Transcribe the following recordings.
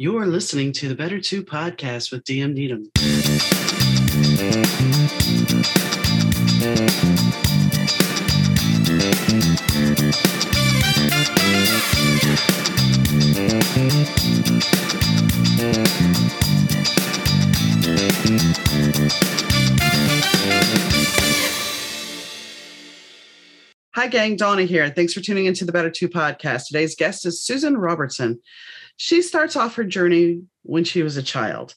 You're listening to the Better 2 podcast with DM Needham. Hi, gang. Donna here. Thanks for tuning into the Better 2 podcast. Today's guest is Susan Robertson. She starts off her journey when she was a child.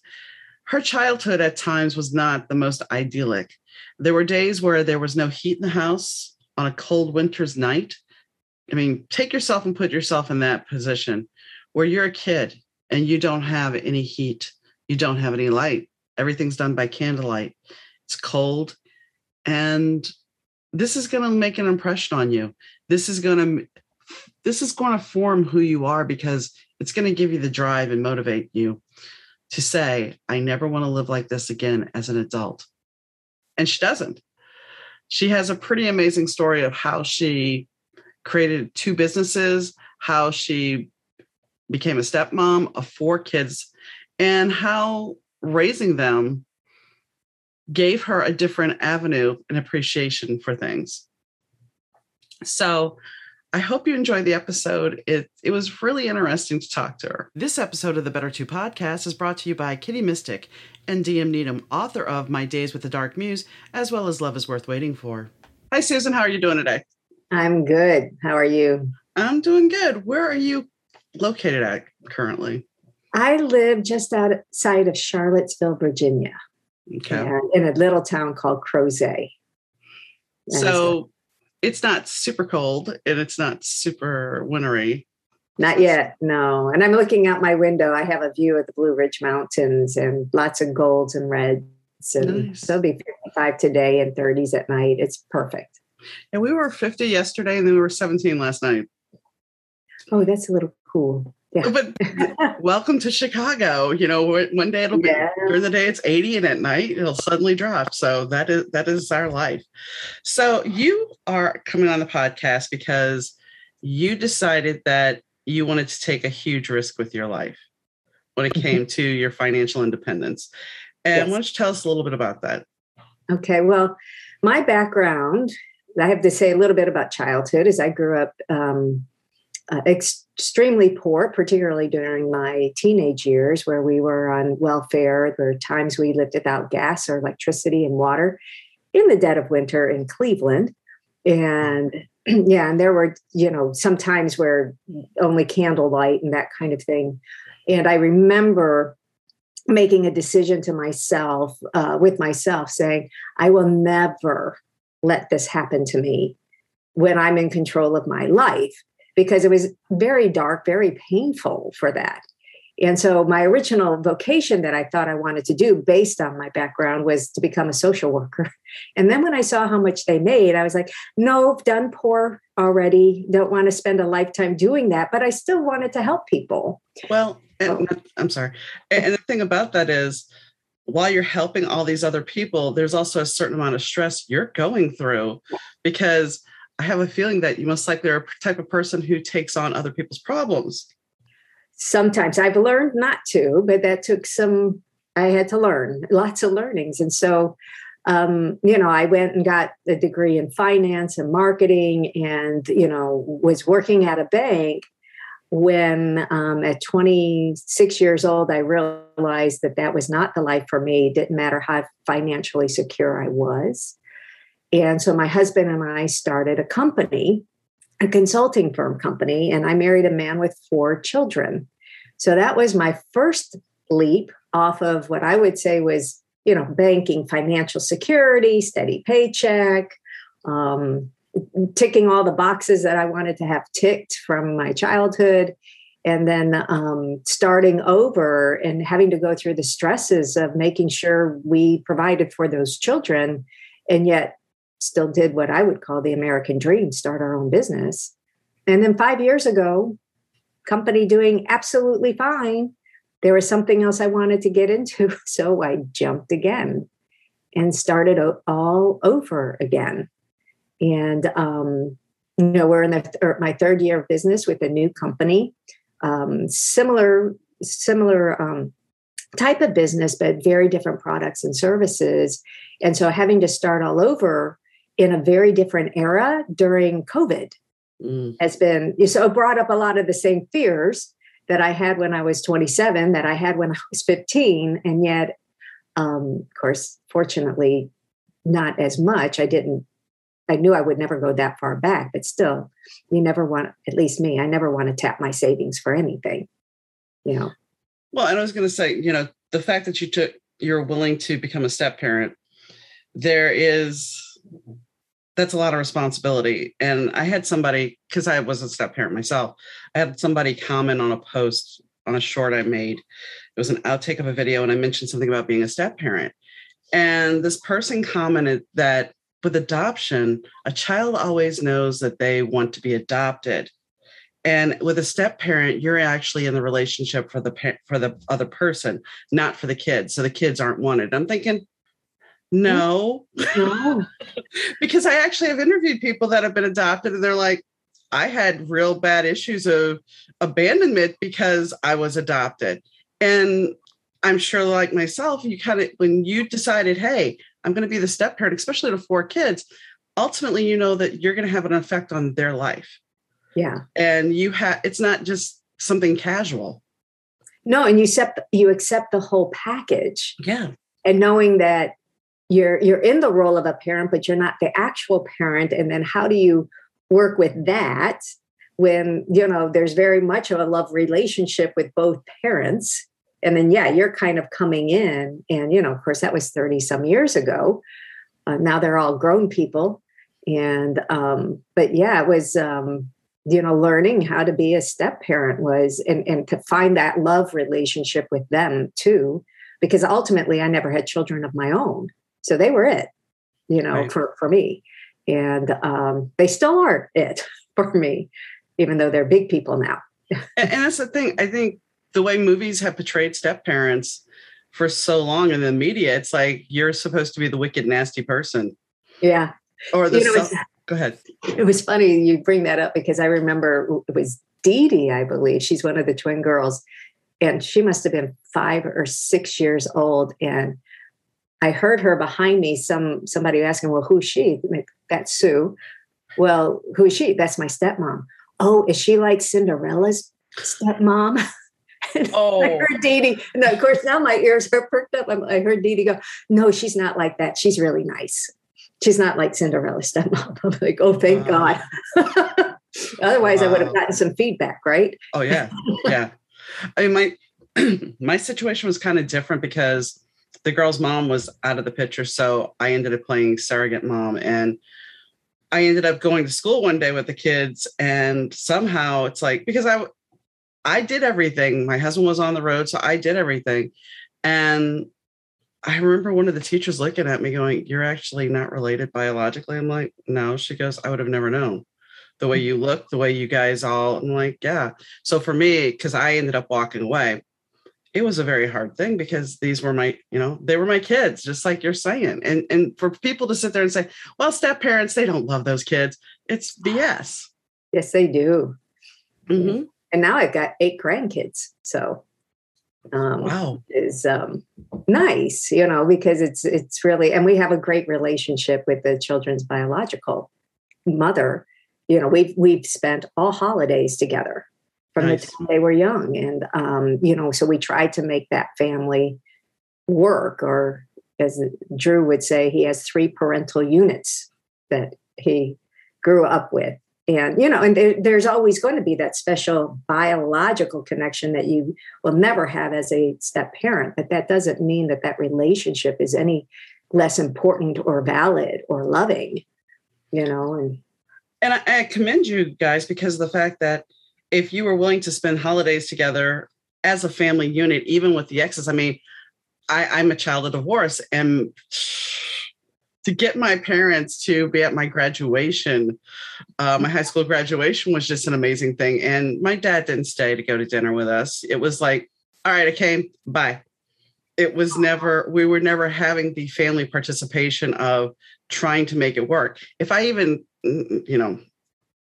Her childhood at times was not the most idyllic. There were days where there was no heat in the house on a cold winter's night. I mean, take yourself and put yourself in that position where you're a kid and you don't have any heat. You don't have any light. Everything's done by candlelight. It's cold. And this is going to make an impression on you. This is going to form who you are, because it's going to give you the drive and motivate you to say, I never want to live like this again as an adult. And she doesn't. She has a pretty amazing story of how she created 2 businesses, how she became a stepmom of 4 kids, and how raising them gave her a different avenue and appreciation for things. So I hope you enjoyed the episode. It was really interesting to talk to her. This episode of the Better 2 podcast is brought to you by Kitty Mystic and DM Needham, author of My Days with the Dark Muse, as well as Love is Worth Waiting For. Hi, Susan. How are you doing today? I'm good. How are you? I'm doing good. Where are you located at currently? I live just outside of Charlottesville, Virginia, okay, in a little town called Crozet. So it's not super cold and it's not super wintry. Not yet, no. And I'm looking out my window. I have a view of the Blue Ridge Mountains and lots of golds and reds. And nice. So it'll be 55 today and 30s at night. It's perfect. And we were 50 yesterday and then we were 17 last night. Oh, that's a little cool. Yeah. But welcome to Chicago. You know, one day it'll be during the day it's 80 and at night it'll suddenly drop. So that is our life. So you are coming on the podcast because you decided that you wanted to take a huge risk with your life when it came to your financial independence. And why don't you tell us a little bit about that? Okay. Well, my background, I have to say a little bit about childhood, is I grew up extremely poor, particularly during my teenage years, where we were on welfare. There were times we lived without gas or electricity and water in the dead of winter in Cleveland. And yeah, and there were, you know, sometimes where only candlelight and that kind of thing. And I remember making a decision to myself, with myself, saying, I will never let this happen to me when I'm in control of my life. Because it was very dark, very painful for that. And so my original vocation that I thought I wanted to do based on my background was to become a social worker. And then when I saw how much they made, I was like, no, I've done poor already. Don't want to spend a lifetime doing that. But I still wanted to help people. Well, and, I'm sorry. And the thing about that is, while you're helping all these other people, there's also a certain amount of stress you're going through, because I have a feeling that you most likely are a type of person who takes on other people's problems. Sometimes I've learned not to, but that took some, I had to learn lots of learnings. And so, you know, I went and got a degree in finance and marketing and, you know, was working at a bank when at 26 years old, I realized that that was not the life for me. It didn't matter how financially secure I was. And so my husband and I started a company, a consulting firm company, and I married a man with 4 children. So that was my first leap off of what I would say was, you know, banking, financial security, steady paycheck, ticking all the boxes that I wanted to have ticked from my childhood. And then starting over and having to go through the stresses of making sure we provided for those children. And yet, still did what I would call the American dream, start our own business. And then 5 years ago, company doing absolutely fine. There was something else I wanted to get into. So I jumped again and started all over again. And, you know, we're in my 3rd year of business with a new company, similar similar type of business, but very different products and services. And so having to start all over in a very different era during COVID has been, so it brought up a lot of the same fears that I had when I was 27, that I had when I was 15. And yet, of course, fortunately, not as much. I knew I would never go that far back, but still, you never want, at least me, I never want to tap my savings for anything, you know? Well, and I was going to say, you know, the fact that you're willing to become a step parent, that's a lot of responsibility. And I had somebody, because I was a step parent myself, I had somebody comment on a post on a short I made. It was an outtake of a video, and I mentioned something about being a step parent. And this person commented that with adoption, a child always knows that they want to be adopted. And with a step parent, you're actually in the relationship for the other person, not for the kids. So the kids aren't wanted. I'm thinking, no. Because I actually have interviewed people that have been adopted, and they're like, I had real bad issues of abandonment because I was adopted. And I'm sure, like myself, you kind of, when you decided, hey, I'm going to be the step parent, especially to 4 kids, ultimately, you know that you're going to have an effect on their life. Yeah. And it's not just something casual. No. And you accept the whole package. Yeah. And knowing that you're in the role of a parent, but you're not the actual parent. And then how do you work with that when, you know, there's very much of a love relationship with both parents? And then, yeah, you're kind of coming in and, you know, of course that was 30 some years ago. Now they're all grown people. And, but yeah, it was, you know, learning how to be a step parent was, and to find that love relationship with them too, because ultimately I never had children of my own. So they were it, you know, right, for me. And they still are it for me, even though they're big people now. And that's the thing. I think the way movies have portrayed step parents for so long in the media, it's like, you're supposed to be the wicked, nasty person. Yeah. Or the, you know, go ahead. It was funny you bring that up, because I remember it was Dee Dee, I believe. She's one of the twin girls, and she must have been 5 or 6 years old. And I heard her behind me, somebody asking, well, who's she? That's Sue. Well, who's she? That's my stepmom. Oh, is she like Cinderella's stepmom? Oh. I heard Dee Dee. And of course, now my ears are perked up. I heard Dee Dee go, no, she's not like that. She's really nice. She's not like Cinderella's stepmom. I'm like, oh, thank God. Otherwise, I would have gotten some feedback, right? Oh, yeah. Yeah. I mean, my situation was kind of different because the girl's mom was out of the picture. So I ended up playing surrogate mom, and I ended up going to school one day with the kids. And somehow it's like, because I did everything. My husband was on the road, so I did everything. And I remember one of the teachers looking at me going, you're actually not related biologically. I'm like, no. She goes, I would have never known the way you look, the way you guys all, I'm like, yeah. So for me, because I ended up walking away, it was a very hard thing, because these were my, you know, they were my kids, just like you're saying. And for people to sit there and say, well, step parents, they don't love those kids. It's BS. Yes, they do. Mm-hmm. And now I've got 8 grandkids. So wow, is nice, you know, because it's really, and we have a great relationship with the children's biological mother. You know, we've spent all holidays together from nice. The time they were young. And, you know, so we tried to make that family work, or as Drew would say, he has 3 parental units that he grew up with. And, you know, and there's always going to be that special biological connection that you will never have as a step parent. But that doesn't mean that that relationship is any less important or valid or loving, you know. And I commend you guys, because of the fact that if you were willing to spend holidays together as a family unit, even with the exes, I mean, I'm a child of divorce, and to get my parents to be at my graduation, my high school graduation, was just an amazing thing. And my dad didn't stay to go to dinner with us. It was like, all right, I came, bye. It was never, we were never having the family participation of trying to make it work. If I even, you know,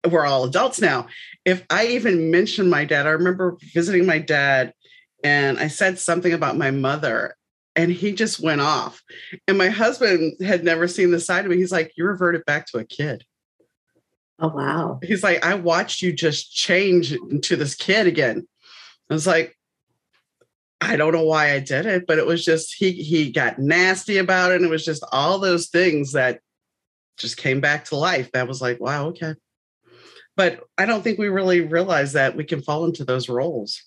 we're all adults now. If I even mentioned my dad, I remember visiting my dad and I said something about my mother, and he just went off. And my husband had never seen the side of me. He's like, you reverted back to a kid. Oh, wow. He's like, I watched you just change into this kid again. I was like, I don't know why I did it, but it was just, he got nasty about it. And it was just all those things that just came back to life. That was like, wow, okay. But I don't think we really realize that we can fall into those roles.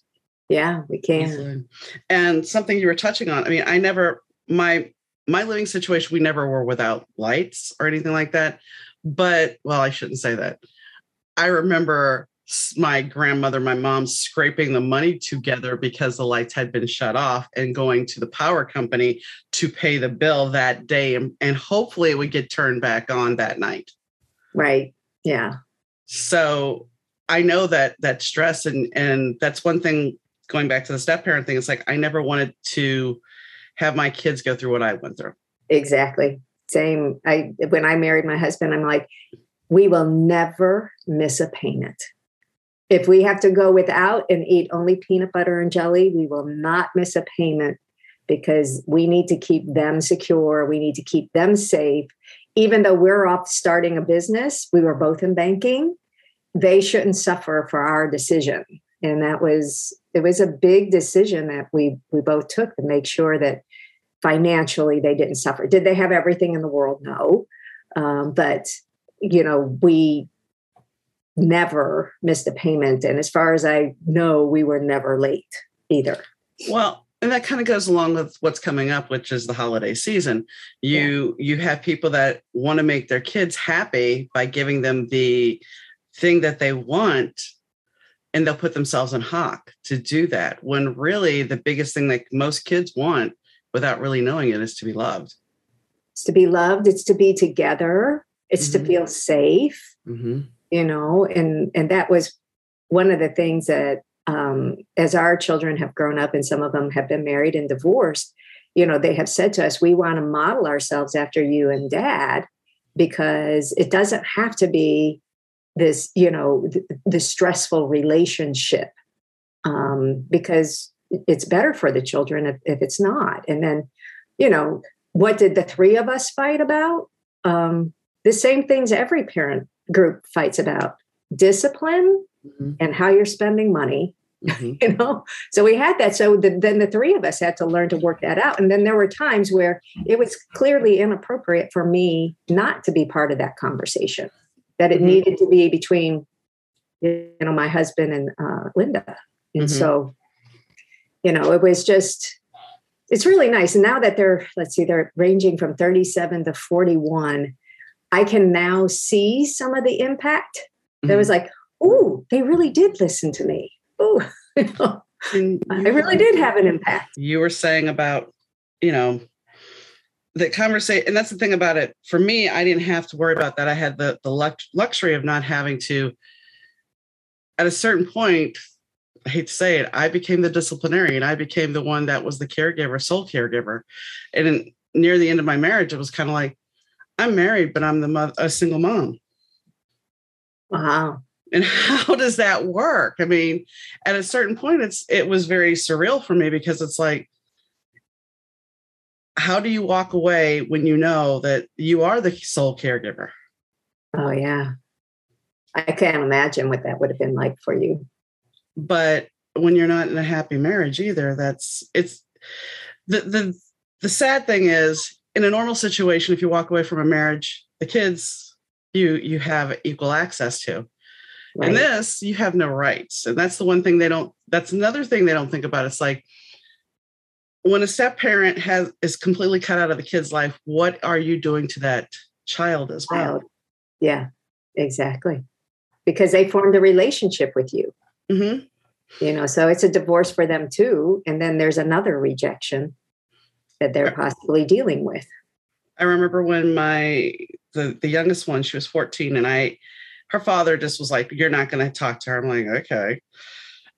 Yeah, we can. And something you were touching on, I mean, I never, my living situation, we never were without lights or anything like that. But, well, I shouldn't say that. I remember my grandmother, my mom, scraping the money together because the lights had been shut off and going to the power company to pay the bill that day. And hopefully it would get turned back on that night. Right. Yeah. So I know that stress and that's one thing, going back to the step parent thing. It's like, I never wanted to have my kids go through what I went through. Exactly. Same. When I married my husband, I'm like, we will never miss a payment. If we have to go without and eat only peanut butter and jelly, we will not miss a payment because we need to keep them secure. We need to keep them safe. Even though we're off starting a business, we were both in banking. They shouldn't suffer for our decision. And it was a big decision that we both took to make sure that financially they didn't suffer. Did they have everything in the world? No. But, you know, we never missed a payment. And as far as I know, we were never late either. Well, and that kind of goes along with what's coming up, which is the holiday season. You have people that want to make their kids happy by giving them the thing that they want. And they'll put themselves in hock to do that when really the biggest thing that most kids want without really knowing it is to be loved. It's to be loved. It's to be together. It's to feel safe, you know, and that was one of the things that as our children have grown up and some of them have been married and divorced, you know, they have said to us, we want to model ourselves after you and Dad, because it doesn't have to be this, you know, the stressful relationship, because it's better for the children if it's not. And then, you know, what did the three of us fight about? The same things every parent group fights about: discipline and how you're spending money, you know? So we had that. So then the three of us had to learn to work that out. And then there were times where it was clearly inappropriate for me not to be part of that conversation. That it needed to be between, you know, my husband and Linda. And so, you know, it was just, it's really nice. And now that they're ranging from 37 to 41, I can now see some of the impact. That was like, oh, they really did listen to me. Oh, you know, I really did have an impact. You were saying about, you know, the conversation, and that's the thing about it. For me, I didn't have to worry about that. I had the luxury of not having to, at a certain point, I hate to say it, I became the disciplinarian. I became the one that was the caregiver, sole caregiver. And near the end of my marriage, it was kind of like, I'm married, but I'm a single mom. Wow. And how does that work? I mean, at a certain point, it was very surreal for me, because it's like, how do you walk away when you know that you are the sole caregiver? Oh, yeah. I can't imagine what that would have been like for you. But when you're not in a happy marriage either, the sad thing is, in a normal situation, if you walk away from a marriage, the kids you have equal access to. Right. And this, you have no rights. And that's the one thing that's another thing they don't think about. It's like, when a step parent is completely cut out of the kid's life, what are you doing to that child as well? Yeah, exactly. Because they formed a relationship with you, you know, so it's a divorce for them too. And then there's another rejection that they're possibly dealing with. I remember when the youngest one, she was 14, and her father just was like, you're not going to talk to her. I'm like, okay.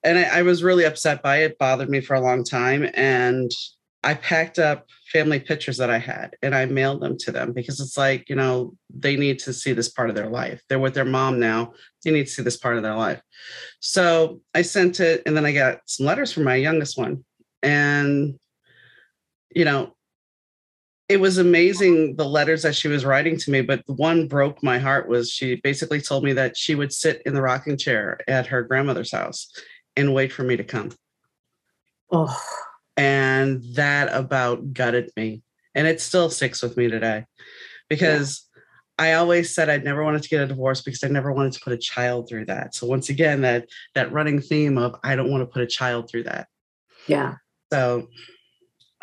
And I was really upset by it. Bothered me for a long time. And I packed up family pictures that I had and I mailed them to them because it's like, you know, they need to see this part of their life. They're with their mom now. They need to see this part of their life. So I sent it, and then I got some letters from my youngest one. And, you know, it was amazing the letters that she was writing to me, but the one broke my heart was she basically told me that she would sit in the rocking chair at her grandmother's house and wait for me to come. Oh. And that about gutted me. And it still sticks with me today because I always said I'd never wanted to get a divorce because I never wanted to put a child through that. So once again, that running theme of I don't want to put a child through that. Yeah. So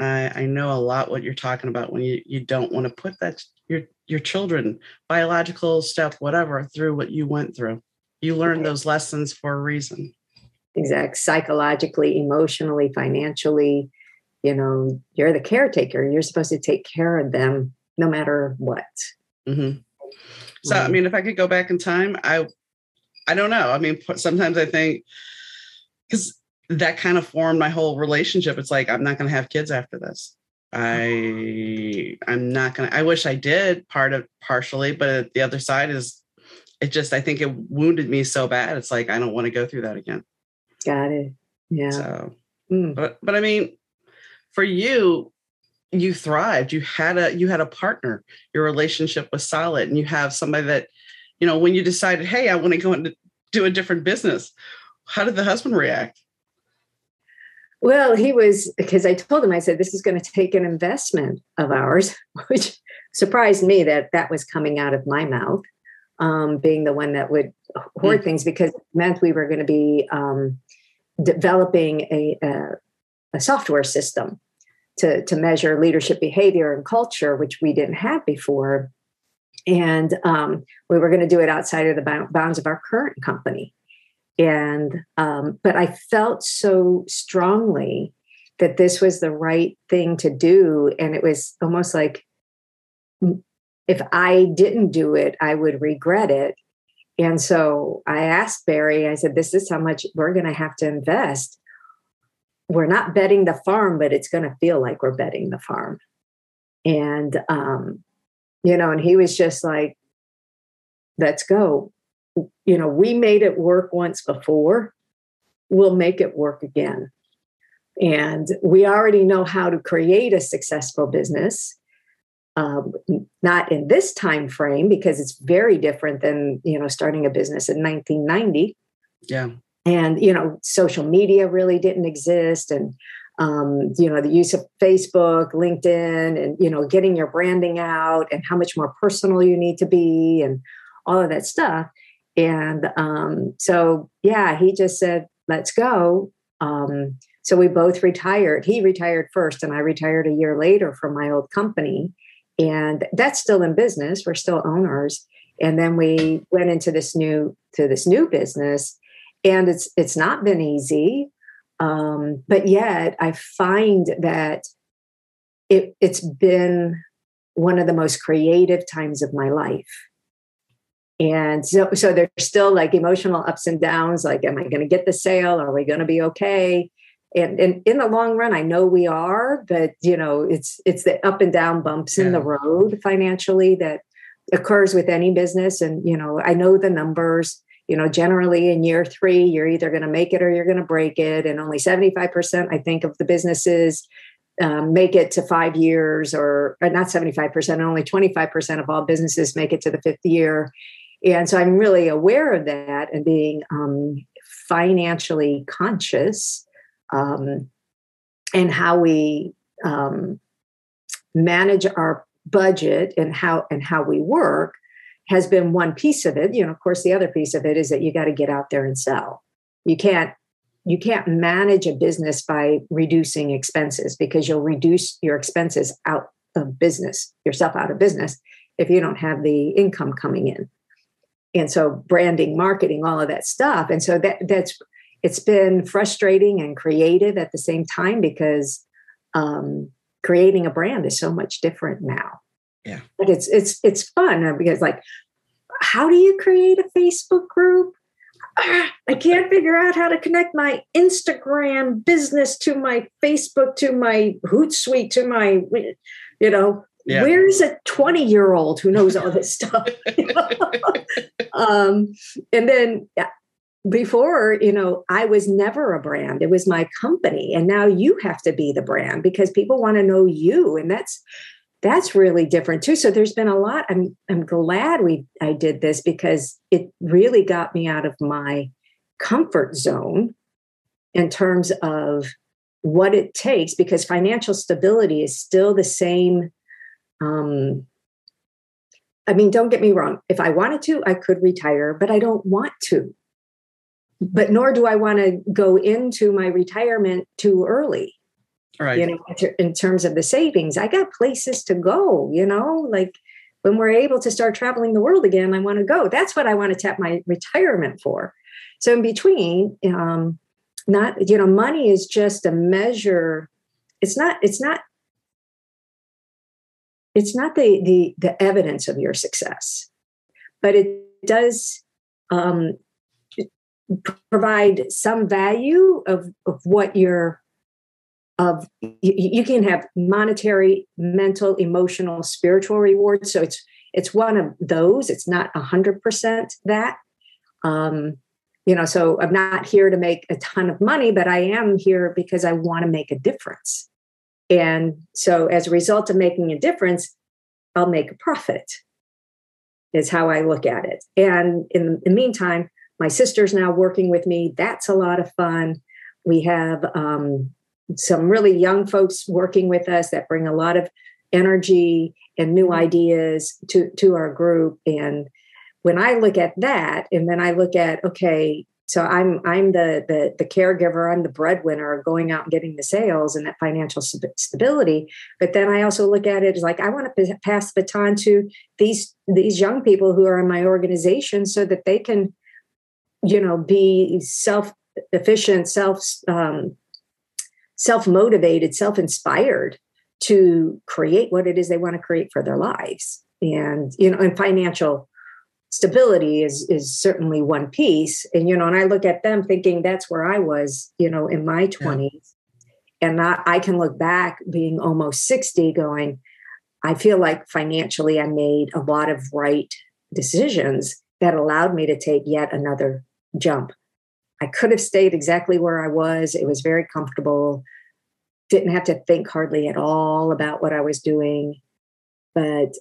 I know a lot what you're talking about when you don't want to put that your children, biological stuff, whatever, through what you went through. You learn those lessons for a reason. Exactly. Psychologically, emotionally, financially, you know, you're the caretaker and you're supposed to take care of them no matter what. Mm-hmm. So, I mean, if I could go back in time, I don't know. I mean, sometimes I think because that kind of formed my whole relationship. It's like, I'm not going to have kids after this. I'm not going to, I wish I did partially, but the other side is it just, I think it wounded me so bad. It's like, I don't want to go through that again. Got it. Yeah. So, but I mean, for you, you thrived. You had a partner. Your relationship was solid, and you have somebody that, you know, when you decided, hey, I want to go and do a different business. How did the husband react? Well, he was, because I told him, I said, this is going to take an investment of ours, which surprised me that was coming out of my mouth, being the one that would hoard things, because it meant we were going to be developing a software system to measure leadership behavior and culture, which we didn't have before. And we were going to do it outside of the bounds of our current company. And but I felt so strongly that this was the right thing to do. And it was almost like if I didn't do it, I would regret it. And so I asked Barry, I said, this is how much we're going to have to invest. We're not betting the farm, but it's going to feel like we're betting the farm. And, you know, and he was just like, let's go. You know, we made it work once before. We'll make it work again. And we already know how to create a successful business. Not in this time frame, because it's very different than, you know, starting a business in 1990. Yeah. And, you know, social media really didn't exist. And, you know, the use of Facebook, LinkedIn, and, you know, getting your branding out and how much more personal you need to be and all of that stuff. And so, yeah, he just said, let's go. So we both retired. He retired first and I retired a year later from my old company. And that's still in business. We're still owners. And then we went into this new business. And it's not been easy. But yet I find that it's been one of the most creative times of my life. And so there's still like emotional ups and downs, like, am I going to get the sale? Are we going to be okay? And in the long run, I know we are, but, you know, it's the up and down bumps in the road financially that occurs with any business. And, you know, I know the numbers, you know, generally in year 3, you're either going to make it or you're going to break it. And only 75%, I think, of the businesses make it to 5 years or not 75%, only 25% of all businesses make it to the 5th year. And so I'm really aware of that and being financially conscious. And how we manage our budget and how we work has been one piece of it. You know, of course, the other piece of it is that you got to get out there and sell. You can't manage a business by reducing expenses, because you'll reduce your expenses out of business, yourself out of business, if you don't have the income coming in. And so branding, marketing, all of that stuff. And so that's it's been frustrating and creative at the same time, because creating a brand is so much different now. Yeah, but it's fun, because like, how do you create a Facebook group? I can't figure out how to connect my Instagram business to my Facebook, to my Hootsuite, to my, you know, yeah. Where's a 20-year-old who knows all this stuff? And then before, you know, I was never a brand. It was my company. And now you have to be the brand because people want to know you. And that's really different too. So there's been a lot. I'm glad I did this because it really got me out of my comfort zone in terms of what it takes, because financial stability is still the same. I mean, don't get me wrong. If I wanted to, I could retire, but I don't want to. But nor do I want to go into my retirement too early. Right. You know, in terms of the savings, I got places to go, you know, like when we're able to start traveling the world again, I want to go. That's what I want to tap my retirement for. So in between, not, you know, money is just a measure. It's not the evidence of your success, but it does, provide some value of what you're, of you can have monetary, mental, emotional, spiritual rewards. So it's one of those. It's not 100% that, you know, so I'm not here to make a ton of money, but I am here because I want to make a difference. And so as a result of making a difference, I'll make a profit is how I look at it. And in the meantime, my sister's now working with me. That's a lot of fun. We have, some really young folks working with us that bring a lot of energy and new ideas to our group. And when I look at that, and then I look at, okay, so I'm the caregiver, I'm the breadwinner going out and getting the sales and that financial stability. But then I also look at it as like, I want to pass the baton to these young people who are in my organization so that they can, you know, be self-efficient, self-motivated, self-inspired to create what it is they want to create for their lives. And, you know, and financial stability is certainly one piece. And, you know, and I look at them thinking that's where I was, you know, in my 20s. And I can look back being almost 60 going, I feel like financially I made a lot of right decisions that allowed me to take yet another jump. I could have stayed exactly where I was. It was very comfortable. Didn't have to think hardly at all about what I was doing. But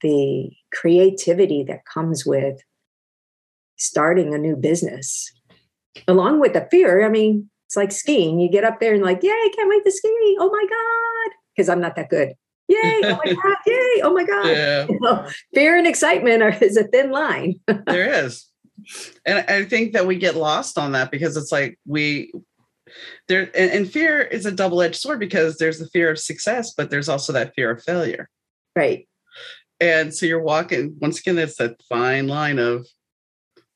the creativity that comes with starting a new business, along with the fear. I mean, it's like skiing. You get up there and like, yay, I can't wait to ski. Oh, my God. Because I'm not that good. Yay. Oh, my God. Yay. Oh, my God. Yeah. You know, fear and excitement is a thin line. There is. And I think that we get lost on that because it's like and fear is a double-edged sword because there's the fear of success, but there's also that fear of failure. Right. And so you're walking, once again, that's that fine line of,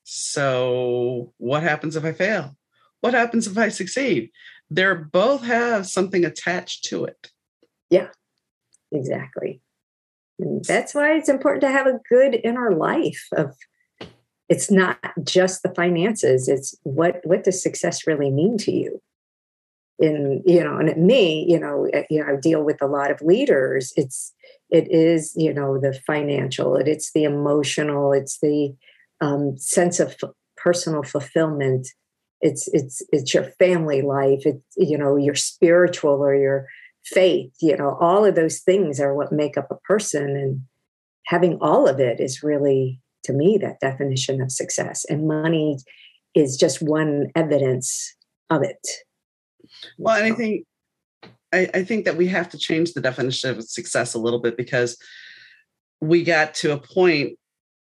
so what happens if I fail? What happens if I succeed? They both have something attached to it. Yeah, exactly. And that's why it's important to have a good inner life of, it's not just the finances. It's what does success really mean to you? And, you know, and at me, you know, I deal with a lot of leaders. It is, you know, the financial, it's the emotional, it's the sense of personal fulfillment. It's your family life. It's, you know, your spiritual or your faith, you know, all of those things are what make up a person, and having all of it is really, to me, that definition of success, and money is just one evidence of it. Well, and I think that we have to change the definition of success a little bit because we got to a point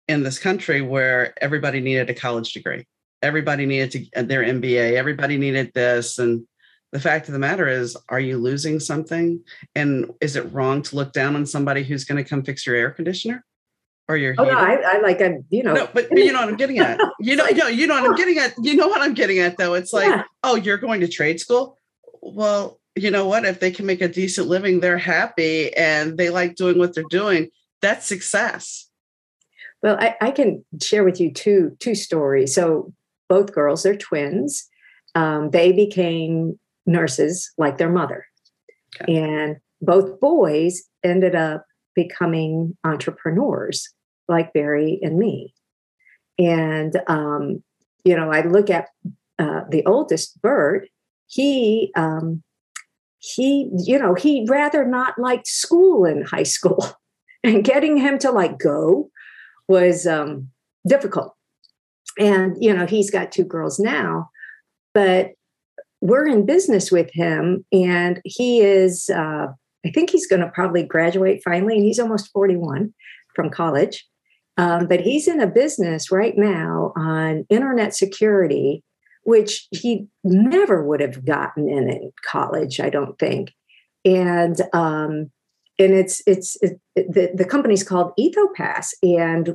in this country where everybody needed a college degree, everybody needed their MBA, everybody needed this. And the fact of the matter is, are you losing something? And is it wrong to look down on somebody who's going to come fix your air conditioner? Or you're but you know what I'm getting at. You know what I'm getting at, though. It's like, Oh, you're going to trade school. Well, you know what? If they can make a decent living, they're happy and they like doing what they're doing. That's success. Well, I can share with you two stories. So both girls, they're twins. They became nurses like their mother. Okay. And both boys ended up becoming entrepreneurs like Barry and me. And, you know, I look at the oldest, Bert, he rather not liked school in high school, and getting him to go was difficult. And, you know, he's got two girls now, but we're in business with him, and he is, I think he's going to probably graduate finally, and he's almost 41 from college. But he's in a business right now on internet security, which he never would have gotten in college, I don't think. And the company's called EthoPass, and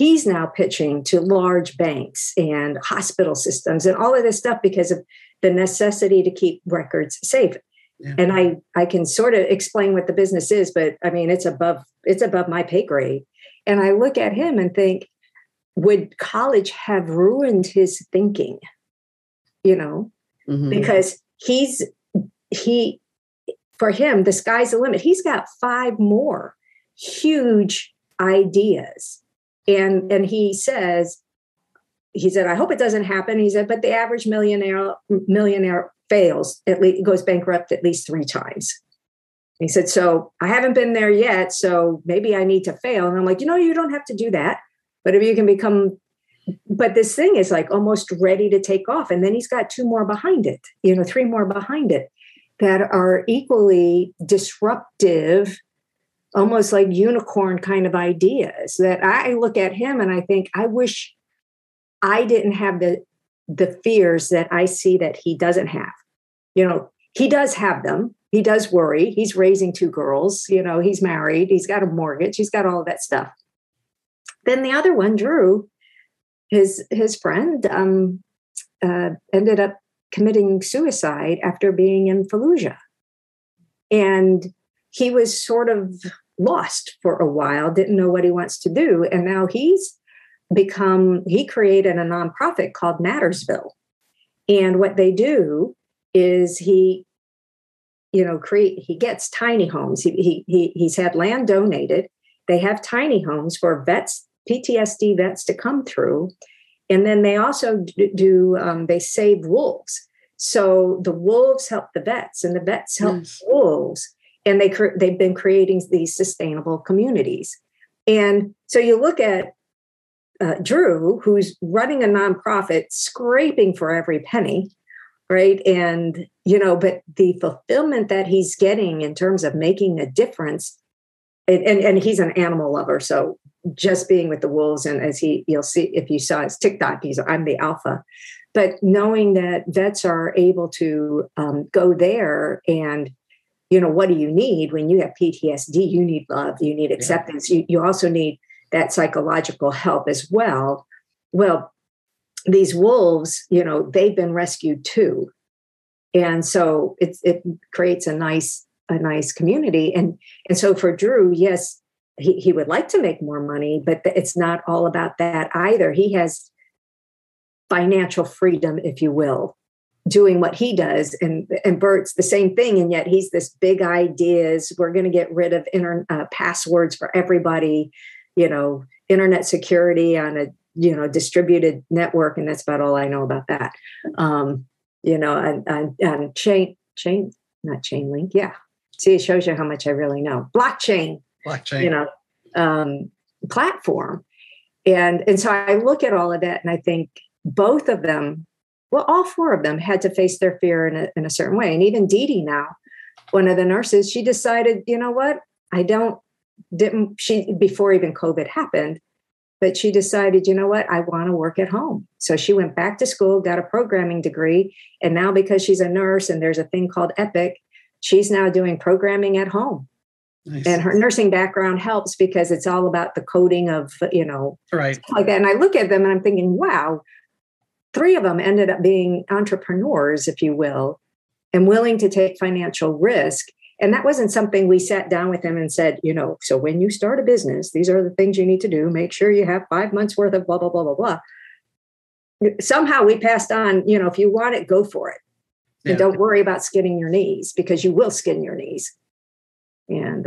he's now pitching to large banks and hospital systems and all of this stuff because of the necessity to keep records safe. Yeah. And I can sort of explain what the business is, but I mean, it's above my pay grade. And I look at him and think, would college have ruined his thinking? You know, mm-hmm. Because for him, the sky's the limit. He's got 5 more huge ideas. And he said, I hope it doesn't happen. He said, but the average millionaire fails, at least goes bankrupt at least 3 times. He said, so I haven't been there yet, so maybe I need to fail. And I'm like, you know, you don't have to do that. But if you can but this thing is like almost ready to take off. And then he's got 2 more behind it, 3 more behind it that are equally disruptive, almost like unicorn kind of ideas that I look at him and I think, I wish I didn't have the fears that I see that he doesn't have. He does have them. He does worry. He's raising 2 girls, he's married, he's got a mortgage, he's got all of that stuff. Then the other one, Drew, his friend, ended up committing suicide after being in Fallujah. And he was sort of lost for a while, didn't know what he wants to do. And now he created a nonprofit called Mattersville. And what they do is he gets tiny homes. He's had land donated. They have tiny homes for vets, PTSD vets to come through. And then they also they save wolves. So the wolves help the vets and the vets help wolves. And they've been creating these sustainable communities. And so you look at Drew, who's running a nonprofit, scraping for every penny, right? And, but the fulfillment that he's getting in terms of making a difference. And he's an animal lover, so just being with the wolves, and you'll see if you saw his TikTok, I'm the alpha. But knowing that vets are able to go there and, what do you need when you have PTSD? You need love, you need acceptance. Yeah. You also need that psychological help as well. Well, these wolves, they've been rescued too, and so it creates a nice community. And so for Drew, yes, he would like to make more money, but it's not all about that either. He has financial freedom, if you will, doing what he does. And Bert's the same thing. And yet he's this big ideas. We're going to get rid of passwords for everybody, internet security on a, distributed network. And that's about all I know about that. And chain, not chain link. Yeah. See, it shows you how much I really know. Blockchain, platform. And so I look at all of that and I think both of them, well, all 4 of them had to face their fear in a certain way. And even Dee Dee now, one of the nurses, she decided, before even COVID happened, but she decided, I want to work at home. So she went back to school, got a programming degree. And now because she's a nurse and there's a thing called Epic, she's now doing programming at home. Nice. And her nursing background helps because it's all about the coding of, right. Stuff like that. And I look at them and I'm thinking, wow, 3 of them ended up being entrepreneurs, if you will, and willing to take financial risk. And that wasn't something we sat down with him and said, you know, so when you start a business, these are the things you need to do. Make sure you have 5 months worth of blah, blah, blah, blah, blah. Somehow we passed on, you know, if you want it, go for it. Yeah. And don't worry about skinning your knees, because you will skin your knees. And,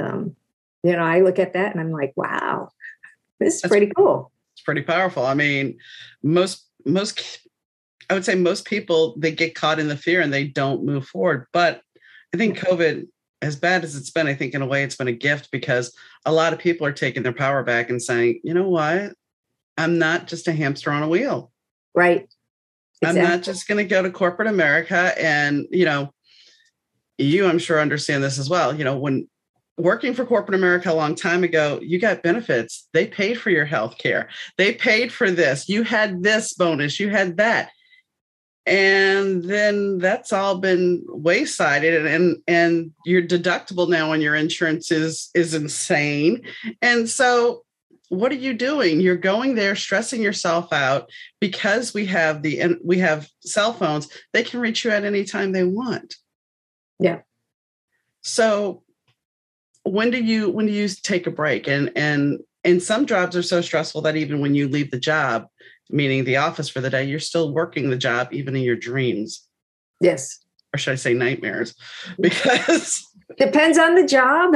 you know, I look at that and I'm like, wow, this is pretty cool. It's pretty powerful. I mean, most people, they get caught in the fear and they don't move forward. But I think COVID, as bad as it's been, I think in a way it's been a gift, because a lot of people are taking their power back and saying, you know what, I'm not just a hamster on a wheel. Right. Exactly. I'm not just going to go to corporate America. And, you know, you, I'm sure, understand this as well. You know, when working for corporate America a long time ago, you got benefits. They paid for your health care. They paid for this. You had this bonus. You had that. And then that's all been waysided, and your deductible now on your insurance is insane. And so what are you doing? You're going there, stressing yourself out, because we have cell phones. They can reach you at any time they want. Yeah. So when do you take a break? And some jobs are so stressful that even when you leave the job, meaning the office for the day, you're still working the job, even in your dreams. Yes. Or should I say nightmares? Because depends on the job.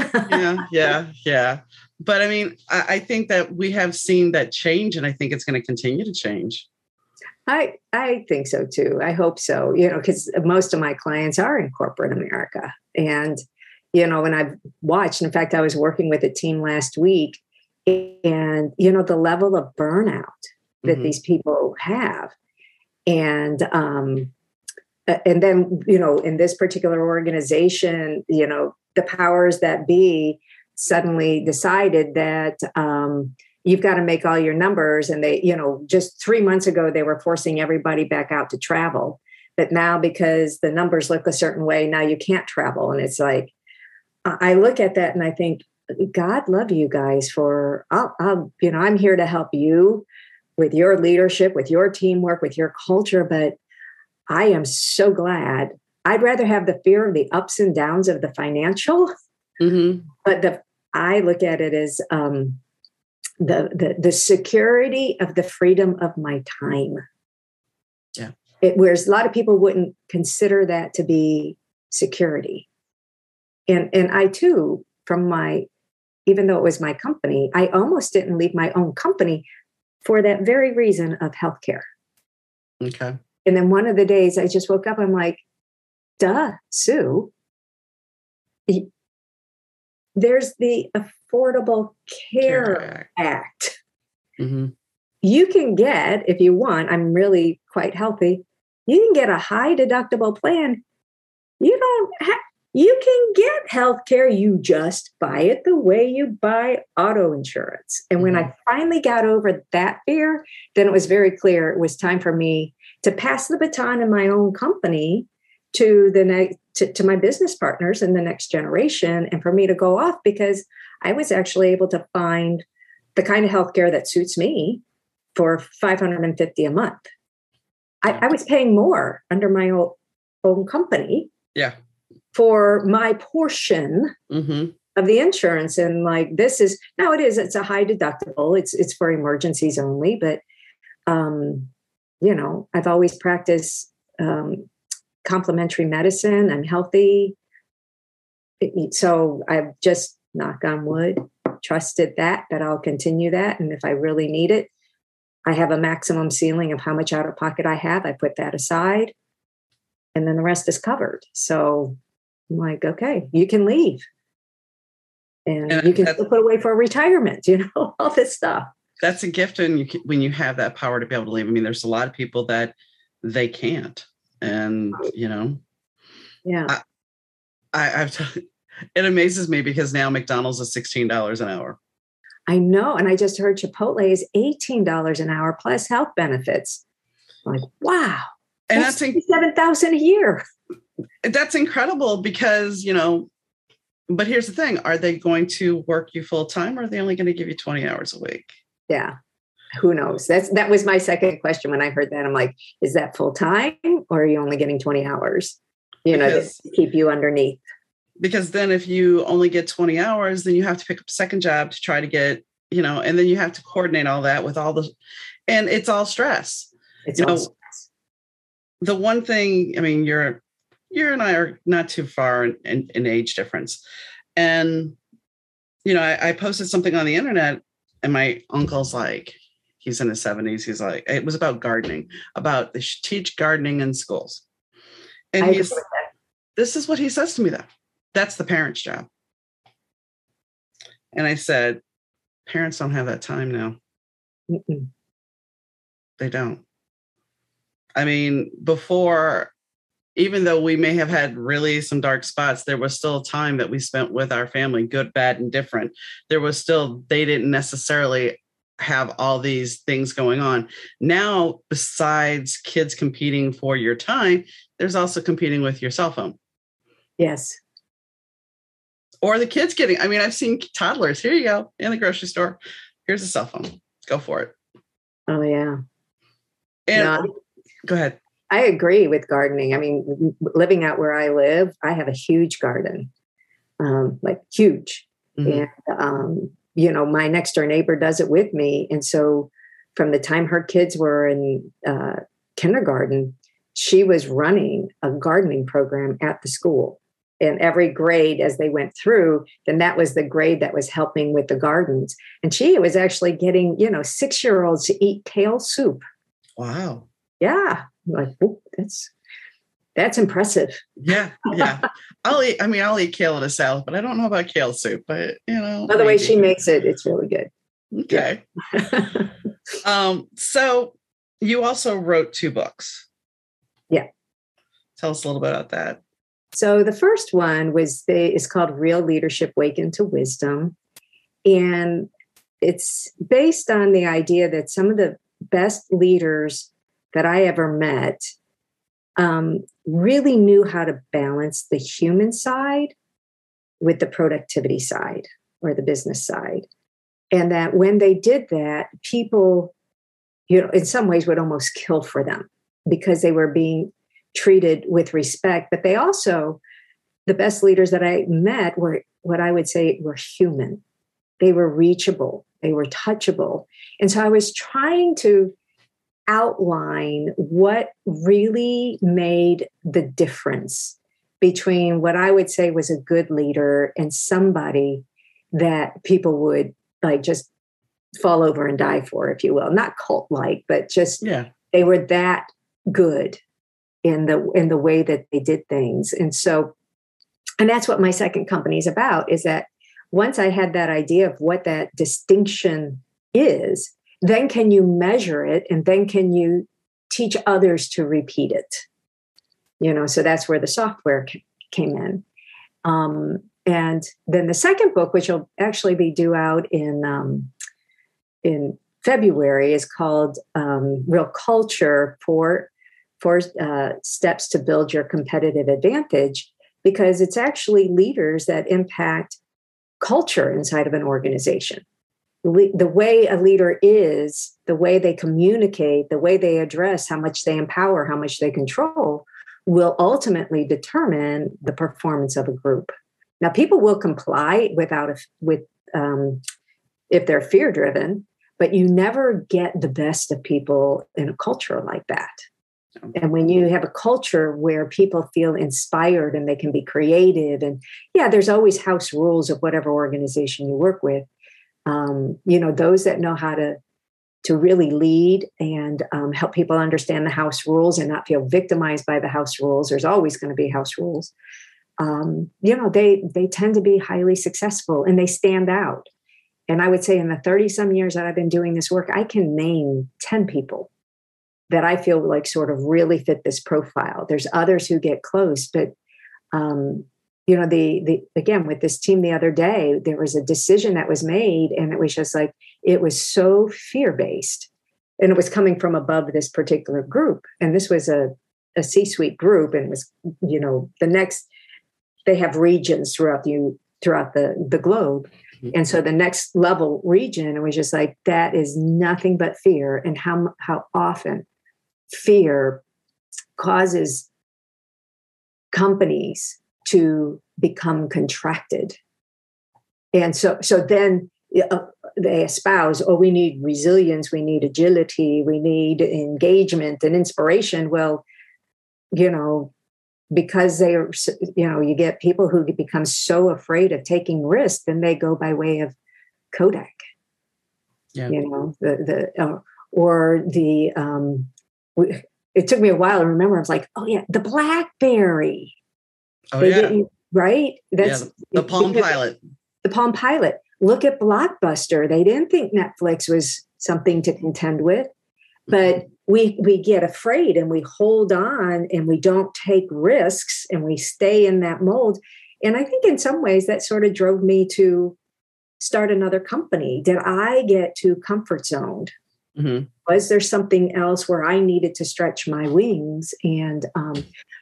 Yeah. But I mean, I think that we have seen that change, and I think it's going to continue to change. I think so too. I hope so, you know, because most of my clients are in corporate America. And, you know, when I've watched, in fact, I was working with a team last week, and, you know, the level of burnout that these people have. And then, you know, in this particular organization, you know, the powers that be suddenly decided that you've got to make all your numbers. And they, you know, just 3 months ago, they were forcing everybody back out to travel. But now, because the numbers look a certain way, now you can't travel. And it's like, I look at that and I think, God love you guys for, you know, I'm here to help you with your leadership, with your teamwork, with your culture. But I am so glad. I'd rather have the fear of the ups and downs of the financial. Mm-hmm. But I look at it as the security of the freedom of my time. Yeah. Whereas a lot of people wouldn't consider that to be security. And I too, even though it was my company, I almost didn't leave my own company for that very reason of healthcare. Okay. And then one of the days I just woke up, I'm like, duh, Sue, there's the Affordable Care Act. Mm-hmm. You can get, if you want, I'm really quite healthy, you can get a high deductible plan. You can get healthcare. You just buy it the way you buy auto insurance. And when I finally got over that fear, then it was very clear it was time for me to pass the baton in my own company to my business partners in the next generation, and for me to go off, because I was actually able to find the kind of healthcare that suits me for $550 a month. I was paying more under my own company. Yeah. For my portion of the insurance. And like, it's a high deductible. It's for emergencies only, but, you know, I've always practiced, complementary medicine. I'm healthy. So I've just, knock on wood, trusted that I'll continue that. And if I really need it, I have a maximum ceiling of how much out of pocket I have. I put that aside, and then the rest is covered. So I'm like, okay, you can leave. And you can still put away for retirement, you know, all this stuff. That's a gift when you have that power to be able to leave. I mean, there's a lot of people that they can't. And, you know. Yeah. It amazes me, because now McDonald's is $16 an hour. I know. And I just heard Chipotle is $18 an hour plus health benefits. I'm like, wow. And that's $7,000 a year. That's incredible, because, you know, but here's the thing. Are they going to work you full time, or are they only going to give you 20 hours a week? Yeah. Who knows? That was my second question. When I heard that, I'm like, is that full time, or are you only getting 20 hours? You know, to keep you underneath. Because then if you only get 20 hours, then you have to pick up a second job to try to get, you know, and then you have to coordinate all that with all the, and it's all stress. It's all stress. The one thing, I mean, you and I are not too far in age difference. And, you know, I posted something on the internet and my uncle's like, he's in his 70s. He's like, it was about gardening, about they should teach gardening in schools. And this is what he says to me though. That's the parents' job. And I said, parents don't have that time now. Mm-mm. They don't. I mean, before, even though we may have had really some dark spots, there was still time that we spent with our family, good, bad, and different. There was still, they didn't necessarily have all these things going on. Now, besides kids competing for your time, there's also competing with your cell phone. Yes. Or the kids getting, I mean, I've seen toddlers, here you go, in the grocery store. Here's a cell phone. Go for it. Oh, yeah. And no, go ahead. I agree with gardening. I mean, living out where I live, I have a huge garden, like huge. Mm-hmm. And, you know, my next door neighbor does it with me. And so from the time her kids were in kindergarten, she was running a gardening program at the school. And every grade as they went through, then that was the grade that was helping with the gardens. And she was actually getting, you know, 6-year-olds to eat kale soup. Wow. Yeah. Like, that's impressive. Yeah. Yeah. I'll eat kale in a salad, but I don't know about kale soup, but you know. By the way, she makes it. It's really good. Okay. Yeah. So you also wrote 2 books. Yeah. Tell us a little bit about that. So the first one is called Real Leadership, Waken to Wisdom. And it's based on the idea that some of the best leaders that I ever met really knew how to balance the human side with the productivity side or the business side. And that when they did that, people, you know, in some ways would almost kill for them because they were being treated with respect, but they also, the best leaders that I met were what I would say were human. They were reachable, they were touchable. And so I was trying to outline what really made the difference between what I would say was a good leader and somebody that people would like just fall over and die for, if you will. Not cult-like, but just they were that good in the way that they did things. And so, and that's what my second company is about, is that once I had that idea of what that distinction is, then can you measure it? And then can you teach others to repeat it? You know, so that's where the software came in. And then the second book, which will actually be due out in February, is called Real Culture for steps to build your competitive advantage, because it's actually leaders that impact culture inside of an organization. The way a leader is, the way they communicate, the way they address, how much they empower, how much they control, will ultimately determine the performance of a group. Now, people will comply if they're fear-driven, but you never get the best of people in a culture like that. And when you have a culture where people feel inspired and they can be creative, and there's always house rules of whatever organization you work with, you know, those that know how to really lead and help people understand the house rules and not feel victimized by the house rules. There's always going to be house rules. You know, they tend to be highly successful and they stand out. And I would say in the 30 some years that I've been doing this work, I can name 10 people that I feel like sort of really fit this profile. There's others who get close, but you know, again, with this team the other day, there was a decision that was made, and it was just like, it was so fear-based, and it was coming from above this particular group. And this was a C-suite group, and it was, you know, they have regions throughout the globe. And so the next level region, it was just like, that is nothing but fear. And how often fear causes companies to become contracted. And so then they espouse, oh, we need resilience, we need agility, we need engagement and inspiration. Well, you know, because they are, you know, you get people who become so afraid of taking risks, then they go by way of Kodak, yeah. You know, it took me a while to remember. I was like, oh yeah, the BlackBerry. Oh they yeah. Right. That's yeah, the Palm Pilot. The Palm Pilot. Look at Blockbuster. They didn't think Netflix was something to contend with, but we get afraid and we hold on and we don't take risks and we stay in that mold. And I think in some ways that sort of drove me to start another company. Did I get too comfort zoned? Mm-hmm. Was there something else where I needed to stretch my wings? And,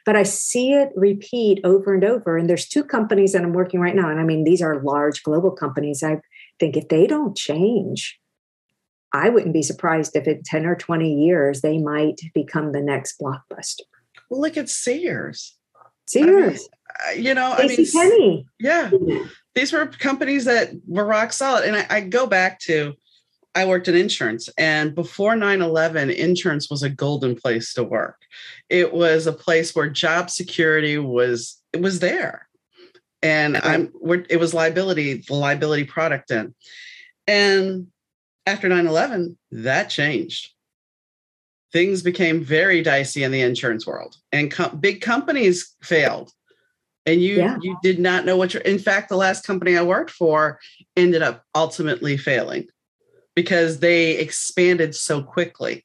but I see it repeat over and over. And there's two companies that I'm working right now. And I mean, these are large global companies. I think if they don't change, I wouldn't be surprised if in 10 or 20 years, they might become the next Blockbuster. Well, look at Sears. I mean, you know, JCPenney. Yeah. These were companies that were rock solid. And I go back to, I worked in insurance, and before 9/11, insurance was a golden place to work. It was a place where job security was there, and it was the liability product in. And after 9/11, that changed. Things became very dicey in the insurance world, and big companies failed. And you did not know in fact, the last company I worked for ended up ultimately failing, because they expanded so quickly.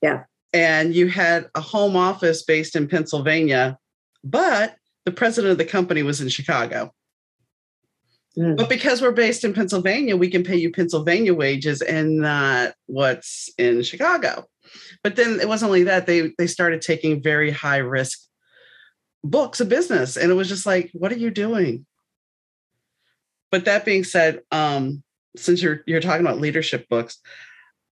Yeah. And you had a home office based in Pennsylvania, but the president of the company was in Chicago. Mm. But because we're based in Pennsylvania, we can pay you Pennsylvania wages and not what's in Chicago. But then it wasn't only that, they started taking very high risk books of business. And it was just like, what are you doing? But that being said, since you're talking about leadership books,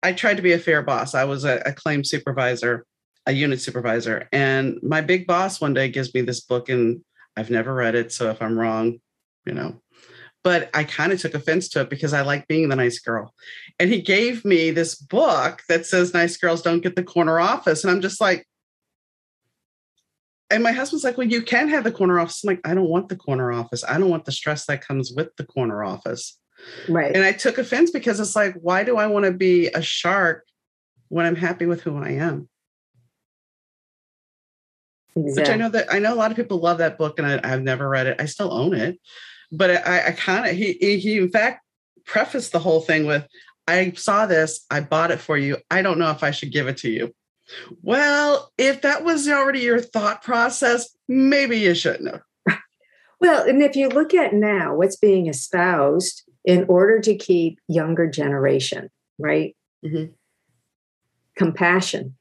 I tried to be a fair boss. I was a claims supervisor, a unit supervisor. And my big boss one day gives me this book, and I've never read it. So if I'm wrong, you know, but I kind of took offense to it because I like being the nice girl. And he gave me this book that says nice girls don't get the corner office. And I'm just like, and my husband's like, well, you can have the corner office. I'm like, I don't want the corner office. I don't want the stress that comes with the corner office. Right. And I took offense because it's like, why do I want to be a shark when I'm happy with who I am? Exactly. Which I know a lot of people love that book, and I've never read it. I still own it, but I kind of, he in fact prefaced the whole thing with, I saw this, I bought it for you. I don't know if I should give it to you. Well, if that was already your thought process, maybe you shouldn't have. Well, and if you look at now what's being espoused in order to keep younger generation, right? Mm-hmm. Compassion,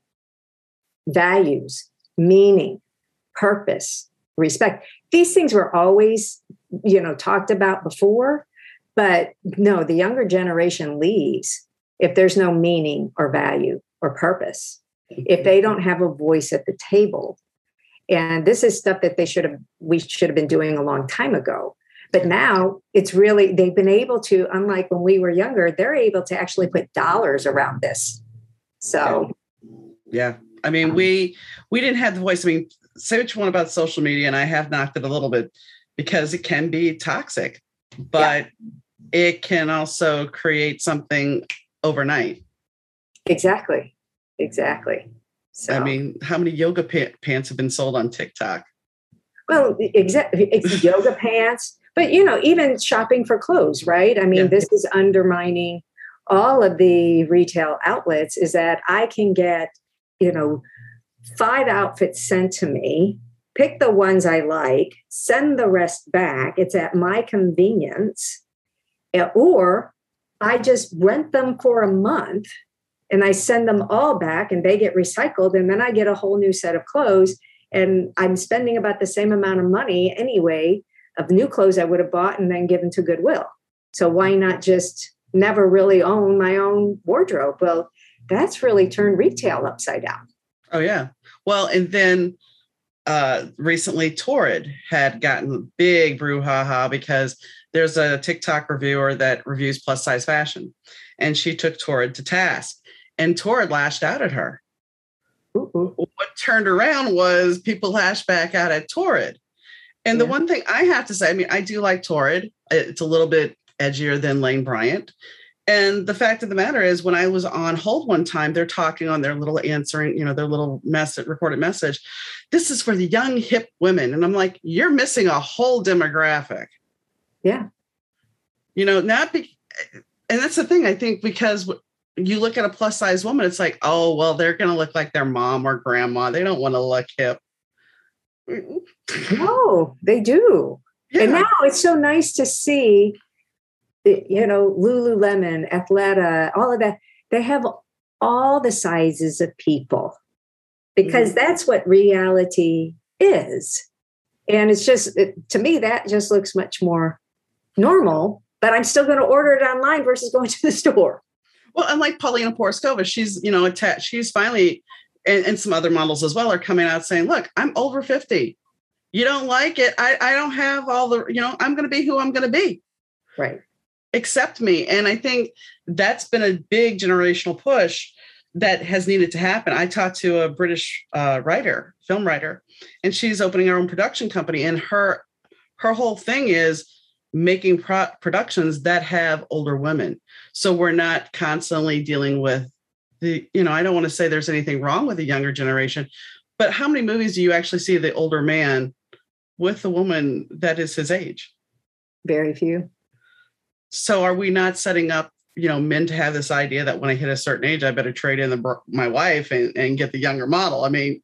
values, meaning, purpose, respect. These things were always, you know, talked about before, but no, the younger generation leaves if there's no meaning or value or purpose, if they don't have a voice at the table. And this is stuff that we should have been doing a long time ago. But now it's really, they've been able to, unlike when we were younger, they're able to actually put dollars around this. So. Yeah. I mean, we didn't have the voice. I mean, say what you want about social media, and I have knocked it a little bit because it can be toxic, but it can also create something overnight. Exactly. So, I mean, how many yoga pants have been sold on TikTok? Well, exactly, yoga pants, but you know, even shopping for clothes, right? I mean, This is undermining all of the retail outlets. Is that I can get, you know, 5 outfits sent to me, pick the ones I like, send the rest back. It's at my convenience, or I just rent them for a month. And I send them all back and they get recycled. And then I get a whole new set of clothes, and I'm spending about the same amount of money anyway of new clothes I would have bought and then given to Goodwill. So why not just never really own my own wardrobe? Well, that's really turned retail upside down. Oh, yeah. Well, and then recently Torrid had gotten big brouhaha because there's a TikTok reviewer that reviews plus size fashion, and she took Torrid to task, and Torrid lashed out at her. Ooh. What turned around was people lashed back out at Torrid. And the one thing I have to say, I mean, I do like Torrid. It's a little bit edgier than Lane Bryant. And the fact of the matter is, when I was on hold one time, they're talking on their little answering, you know, their little message, recorded message. This is for the young, hip women. And I'm like, you're missing a whole demographic. Yeah. You know, and that's the thing, I think, because you look at a plus size woman, it's like, oh, well, they're going to look like their mom or grandma. They don't want to look hip. No, they do. Yeah. And now it's so nice to see, you know, Lululemon, Athleta, all of that. They have all the sizes of people because that's what reality is. And it's just, to me, that just looks much more normal, but I'm still going to order it online versus going to the store. Well, unlike Paulina Poroskova, she's, you know, attached. She's finally, and some other models as well, are coming out saying, look, I'm over 50. You don't like it. I don't have all the, you know, I'm going to be who I'm going to be. Right. Accept me. And I think that's been a big generational push that has needed to happen. I talked to a British writer, film writer, and she's opening her own production company. And her whole thing is making productions that have older women. So we're not constantly dealing with the, you know, I don't want to say there's anything wrong with the younger generation, but how many movies do you actually see the older man with the woman that is his age? Very few. So are we not setting up, you know, men to have this idea that when I hit a certain age, I better trade in my wife and get the younger model? I mean,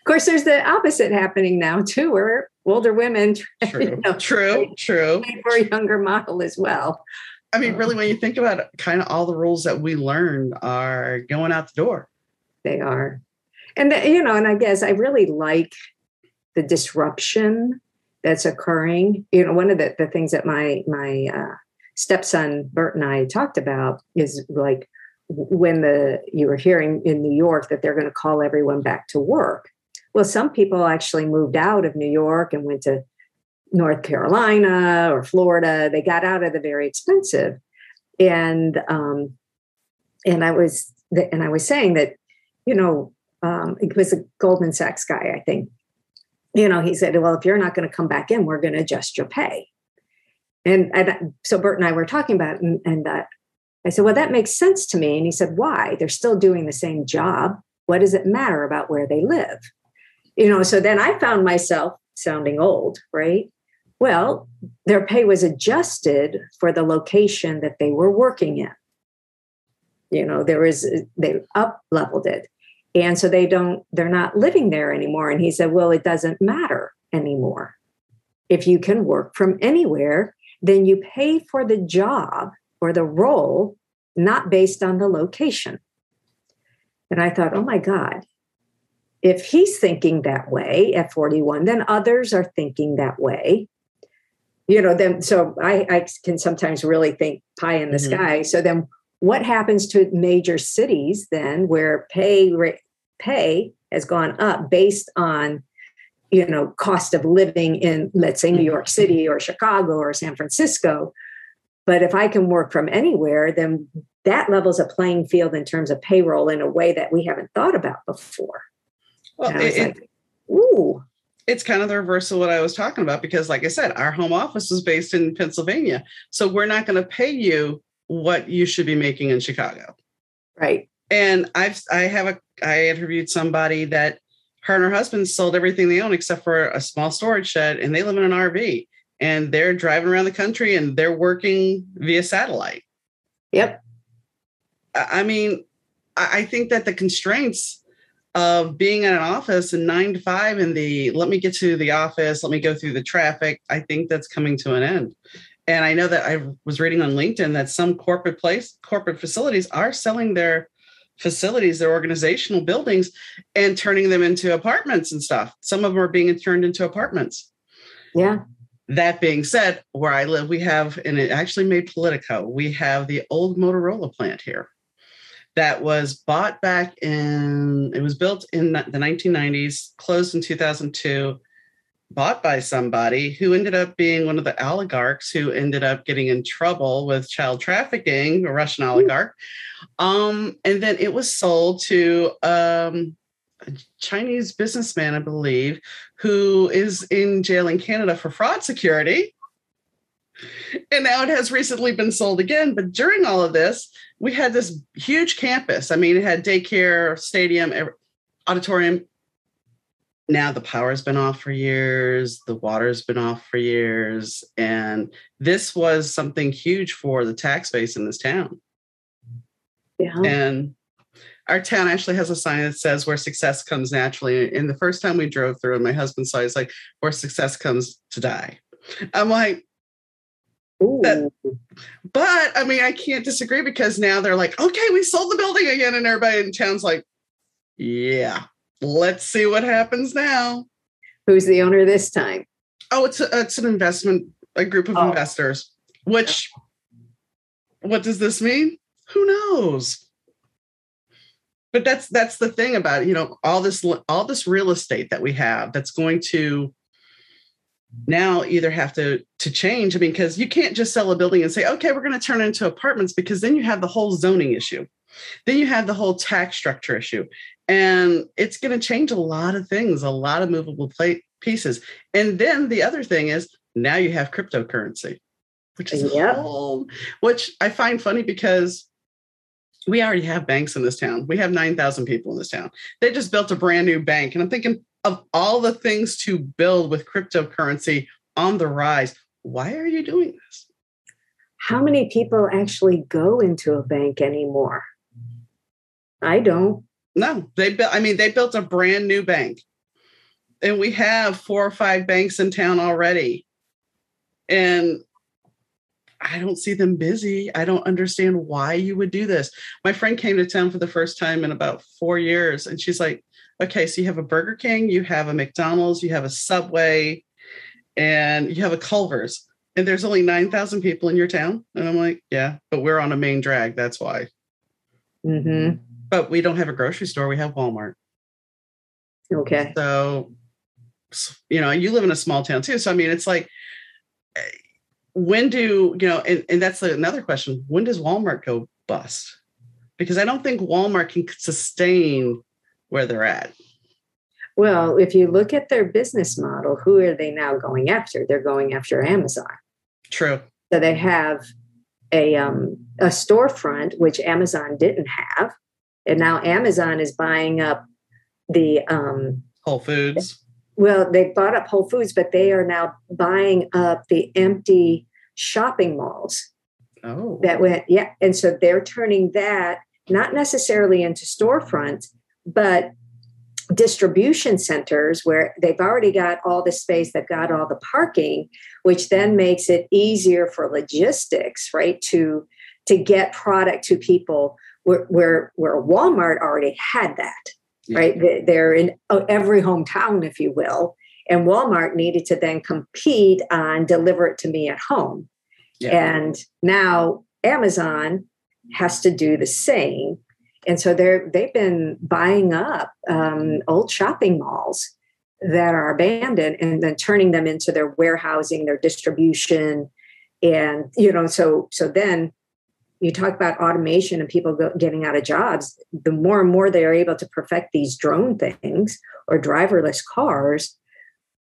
of course, there's the opposite happening now, too, where older women true for a younger model as well. I mean, really, when you think about it, kind of all the rules that we learned are going out the door. They are. And, you know, and I guess I really like the disruption that's occurring. You know, one of the things that my stepson, Bert, and I talked about is like when you were hearing in New York that they're going to call everyone back to work. Well, some people actually moved out of New York and went to North Carolina or Florida. They got out of the very expensive. And I was saying that, you know, it was a Goldman Sachs guy, I think, you know, he said, well, if you're not going to come back in, we're going to adjust your pay. And so Bert and I were talking about it, and I said, well, that makes sense to me. And he said, why? They're still doing the same job. What does it matter about where they live? You know, so then I found myself sounding old, right? Well, their pay was adjusted for the location that they were working in. You know, they up-leveled it. And so they're not living there anymore. And he said, well, it doesn't matter anymore. If you can work from anywhere, then you pay for the job or the role, not based on the location. And I thought, oh my God, if he's thinking that way at 41, then others are thinking that way. You know, then so I can sometimes really think pie in the sky. So then what happens to major cities then where pay has gone up based on, you know, cost of living in, let's say, New York City or Chicago or San Francisco? But if I can work from anywhere, then that levels a playing field in terms of payroll in a way that we haven't thought about before. Well, it's kind of the reverse of what I was talking about, because like I said, our home office is based in Pennsylvania. So we're not going to pay you what you should be making in Chicago. Right. And I interviewed somebody that her and her husband sold everything they own except for a small storage shed, and they live in an RV, and they're driving around the country and they're working via satellite. Yep. I mean, I think that the constraints of being in an office and 9 to 5 and the, let me get to the office, let me go through the traffic, I think that's coming to an end. And I know that I was reading on LinkedIn that some corporate facilities are selling their facilities, their organizational buildings, and turning them into apartments and stuff. Some of them are being turned into apartments. Yeah. That being said, where I live, we have, and it actually made Politico, we have the old Motorola plant here. that was bought back in, it was built in the 1990s, closed in 2002, bought by somebody who ended up being one of the oligarchs who ended up getting in trouble with child trafficking, a Russian oligarch. And then it was sold to a Chinese businessman, I believe, who is in jail in Canada for fraud security. And now it has recently been sold again. But during all of this, we had this huge campus. I mean, it had daycare, stadium, auditorium. Now the power's been off for years. The water's been off for years. And this was something huge for the tax base in this town. Yeah. And our town actually has a sign that says where success comes naturally. And the first time we drove through and my husband saw it, it's like, where success comes to die. I'm like, that, but I mean, I can't disagree because now they're like, okay, we sold the building again. And everybody in town's like, yeah, let's see what happens now. Who's the owner this time? Oh, it's an investment, a group of investors, which, what does this mean? Who knows? But that's the thing about, you know, all this real estate that we have that's going to now either have to change. I mean, because you can't just sell a building and say, okay, we're going to turn it into apartments, because then you have the whole zoning issue. Then you have the whole tax structure issue. And it's going to change a lot of things, a lot of movable pieces. And then the other thing is now you have cryptocurrency, which is which I find funny because we already have banks in this town. We have 9,000 people in this town. They just built a brand new bank. And I'm thinking of all the things to build with cryptocurrency on the rise. Why are you doing this? How many people actually go into a bank anymore? I don't. No, they built a brand new bank. And we have 4 or 5 banks in town already. And I don't see them busy. I don't understand why you would do this. My friend came to town for the first time in about 4 years. And she's like, okay, so you have a Burger King, you have a McDonald's, you have a Subway, and you have a Culver's. And there's only 9,000 people in your town. And I'm like, yeah, but we're on a main drag. That's why. Mm-hmm. But we don't have a grocery store. We have Walmart. Okay. So, you know, you live in a small town too. So, I mean, it's like, when do, you know, and that's another question. When does Walmart go bust? Because I don't think Walmart can sustain where they're at. Well, if you look at their business model, who are they now going after? They're going after Amazon. True. So they have a storefront, which Amazon didn't have. And now Amazon is buying up the... Whole Foods. Well, they bought up Whole Foods, but they are now buying up the empty shopping malls. Oh. That went, yeah. And so they're turning that, not necessarily into storefronts, but distribution centers where they've already got all the space, they've got all the parking, which then makes it easier for logistics, right? To get product to people where Walmart already had that. Right. They're in every hometown, if you will. And Walmart needed to then compete on deliver it to me at home. Yeah. And now Amazon has to do the same. And so they've been buying up old shopping malls that are abandoned and then turning them into their warehousing, their distribution. And, you know, so then you talk about automation and people getting out of jobs. The more and more they are able to perfect these drone things or driverless cars,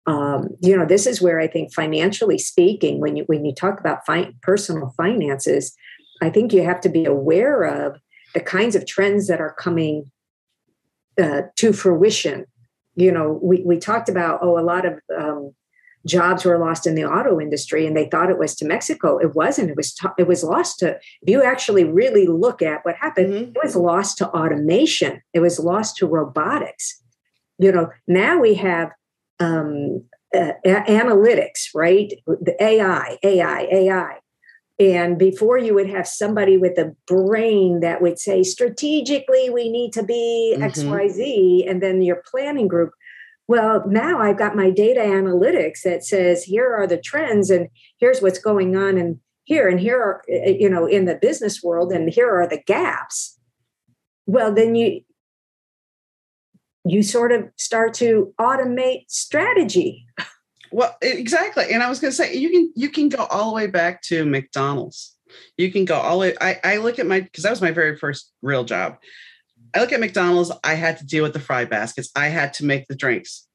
you know, this is where I think financially speaking, when you talk about personal finances, I think you have to be aware of the kinds of trends that are coming to fruition. You know, we talked about, a lot of jobs were lost in the auto industry, and they thought it was to Mexico. It wasn't. It was lost to, if you actually really look at what happened, mm-hmm. It was lost to automation. It was lost to robotics. You know, now we have analytics, right? The AI. And before you would have somebody with a brain that would say, strategically, we need to be mm-hmm. X, Y, Z, and then your planning group. Well, now I've got my data analytics that says, here are the trends and here's what's going on and here are, you know, in the business world, and here are the gaps. well, then you sort of start to automate strategy. Well, exactly. And I was going to say, you can go all the way back to McDonald's. You can go all the way. I look at because that was my very first real job. I look at McDonald's. I had to deal with the fry baskets. I had to make the drinks.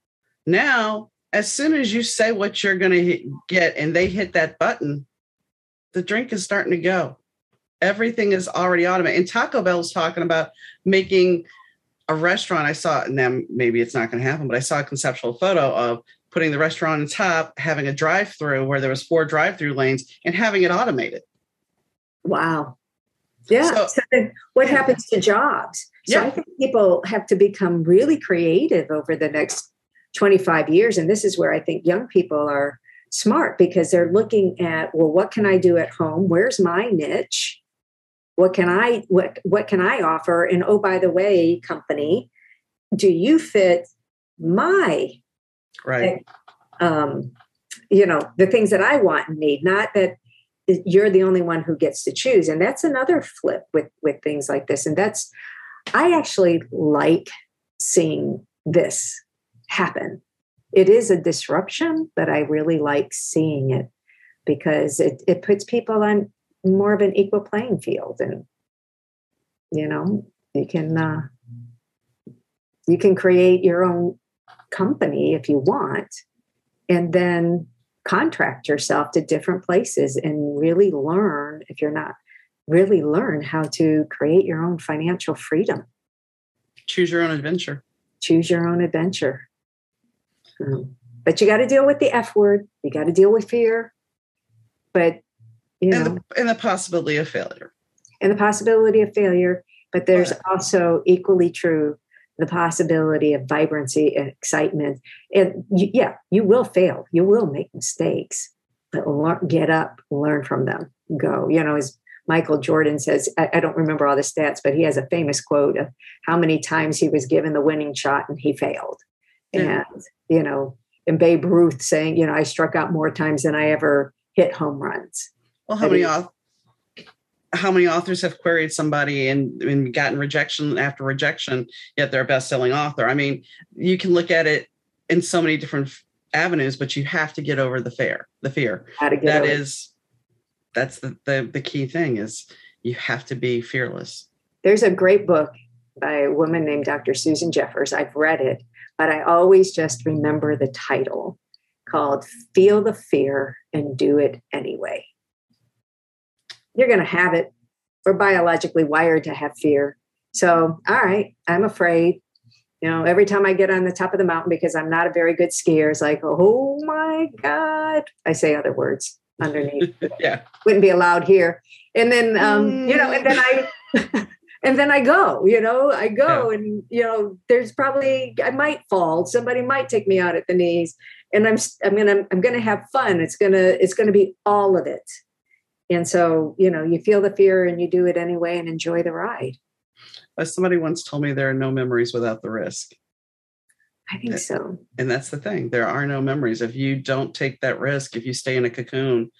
Now, as soon as you say what you're going to get and they hit that button, the drink is starting to go. Everything is already automated. And Taco Bell's talking about making a restaurant. I saw, and then maybe it's not going to happen, but I saw a conceptual photo of putting the restaurant on top, having a drive-through where there was 4 drive-through lanes and having it automated. Wow. Yeah. So then what happens to jobs? So yeah. I think people have to become really creative over the next 25 years. And this is where I think young people are smart, because they're looking at, well, what can I do at home? Where's my niche? What can I offer? And oh, by the way, company, do you fit my right? The things that I want and need, not that you're the only one who gets to choose. And that's another flip with things like this. And that's, I actually like seeing this happen. It is a disruption, but I really like seeing it because it puts people on more of an equal playing field. And, you can create your own company if you want, and then contract yourself to different places and really learn, if you're not, really learn how to create your own financial freedom. Choose your own adventure. But you got to deal with the F word. You got to deal with fear, but and the possibility of failure. But there's also equally true the possibility of vibrancy and excitement. And you will fail. You will make mistakes, but get up, learn from them, go. As Michael Jordan says, I don't remember all the stats, but he has a famous quote of how many times he was given the winning shot and he failed. Yeah. And, and Babe Ruth saying, I struck out more times than I ever hit home runs. Well, how many authors have queried somebody and gotten rejection after rejection, yet they're a best-selling author? I mean, you can look at it in so many different avenues, but you have to get over the fear. That's the key thing is you have to be fearless. There's a great book by a woman named Dr. Susan Jeffers. I've read it, but I always just remember the title, called Feel the Fear and Do It Anyway. You're going to have it. We're biologically wired to have fear. So, all right, I'm afraid. Every time I get on the top of the mountain, because I'm not a very good skier, it's like, oh my God. I say other words underneath. Yeah. Wouldn't be allowed here. And then, and then I go, yeah. And, there's probably, I might fall. Somebody might take me out at the knees, and I'm going to have fun. It's going to be all of it. And so, you feel the fear and you do it anyway and enjoy the ride. Somebody once told me there are no memories without the risk. I think so. And that's the thing. There are no memories. If you don't take that risk, if you stay in a cocoon,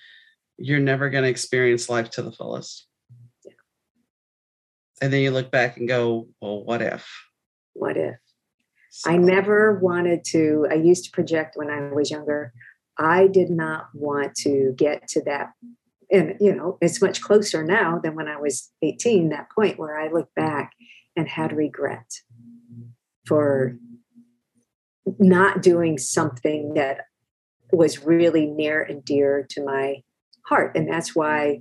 you're never going to experience life to the fullest. Yeah. And then you look back and go, well, what if? What if? So. I never wanted to. I used to project when I was younger. I did not want to get to that. And, it's much closer now than when I was 18, that point where I look back and had regret for not doing something that was really near and dear to my heart. And that's why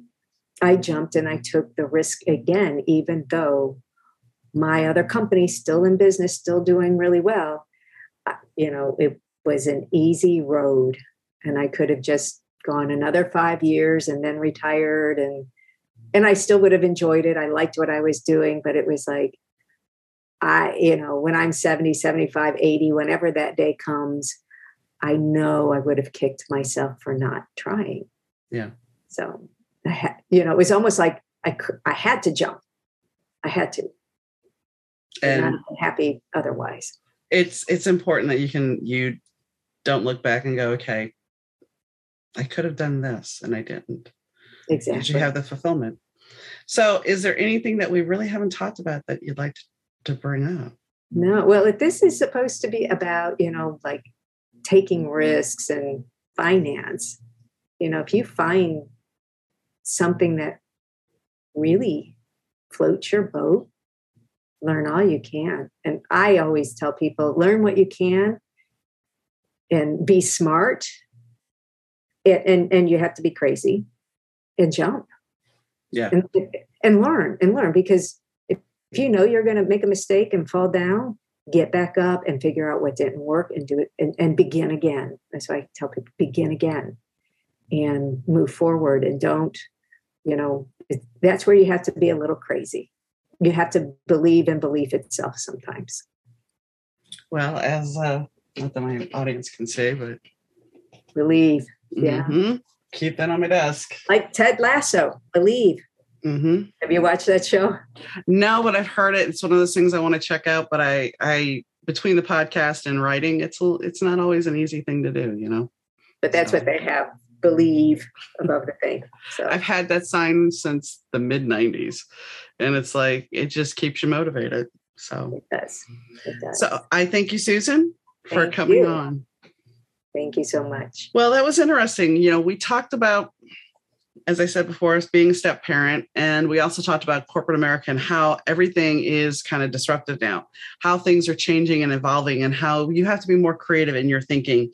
I jumped and I took the risk again, even though my other company still in business, still doing really well. It was an easy road and I could have just gone another 5 years and then retired, and I still would have enjoyed it. I liked what I was doing, but it was like, when I'm 70, 75, 80, whenever that day comes, I know I would have kicked myself for not trying. Yeah. So, it was almost like I had to jump. I had to. And I'm happy otherwise. It's important that you don't look back and go, okay, I could have done this and I didn't. Exactly. Did you have the fulfillment? So is there anything that we really haven't talked about that you'd like to bring up? No. Well, if this is supposed to be about, you know, like taking risks and finance, you know, if you find something that really floats your boat, learn all you can. And I always tell people, learn what you can and be smart. And you have to be crazy and jump. Yeah. And learn. Because if you know you're going to make a mistake and fall down, get back up and figure out what didn't work and do it and begin again. That's why I tell people, begin again and move forward. And don't, you know, that's where you have to be a little crazy. You have to believe in belief itself sometimes. Well, as not that my audience can say, but believe. Yeah. Mm-hmm. Keep that on my desk. Like Ted Lasso, believe. Mm-hmm. Have you watched that show? No, but I've heard it. It's one of those things I want to check out. But I between the podcast and writing, it's not always an easy thing to do, you know. But that's what they have. Believe above the thing. So I've had that sign since the mid 90s, and it's like, it just keeps you motivated. So it does. So I thank you, Susan, for coming on. Thank you so much. Well, that was interesting. You know, we talked about, as I said before, us being a step parent, and we also talked about corporate America and how everything is kind of disruptive now, how things are changing and evolving, and how you have to be more creative in your thinking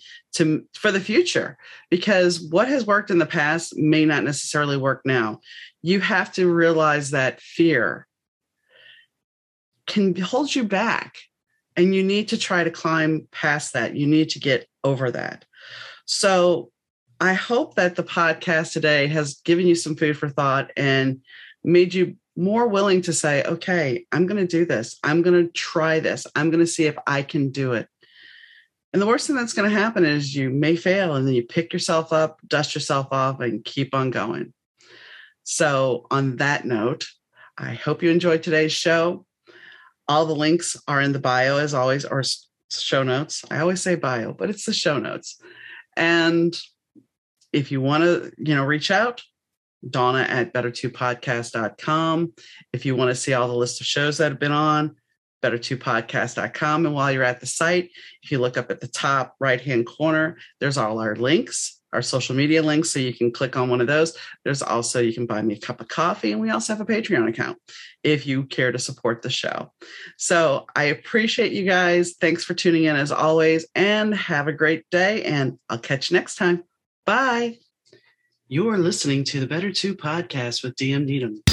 for the future, because what has worked in the past may not necessarily work now. You have to realize that fear can hold you back, and you need to try to climb past that. You need to get over that. So I hope that the podcast today has given you some food for thought and made you more willing to say, okay, I'm going to do this. I'm going to try this. I'm going to see if I can do it. And the worst thing that's going to happen is you may fail, and then you pick yourself up, dust yourself off, and keep on going. So on that note, I hope you enjoyed today's show. All the links are in the bio, as always, or show notes. I always say bio, but it's the show notes. And if you want to, you know, reach out, Donna@better2podcast.com. If you want to see all the list of shows that have been on, better2podcast.com. And while you're at the site, if you look up at the top right-hand corner, there's all our links, our social media links. So you can click on one of those. There's also, you can buy me a cup of coffee, and we also have a Patreon account if you care to support the show. So I appreciate you guys. Thanks for tuning in as always, and have a great day, and I'll catch you next time. Bye. You are listening to the Better 2 podcast with DM Needham.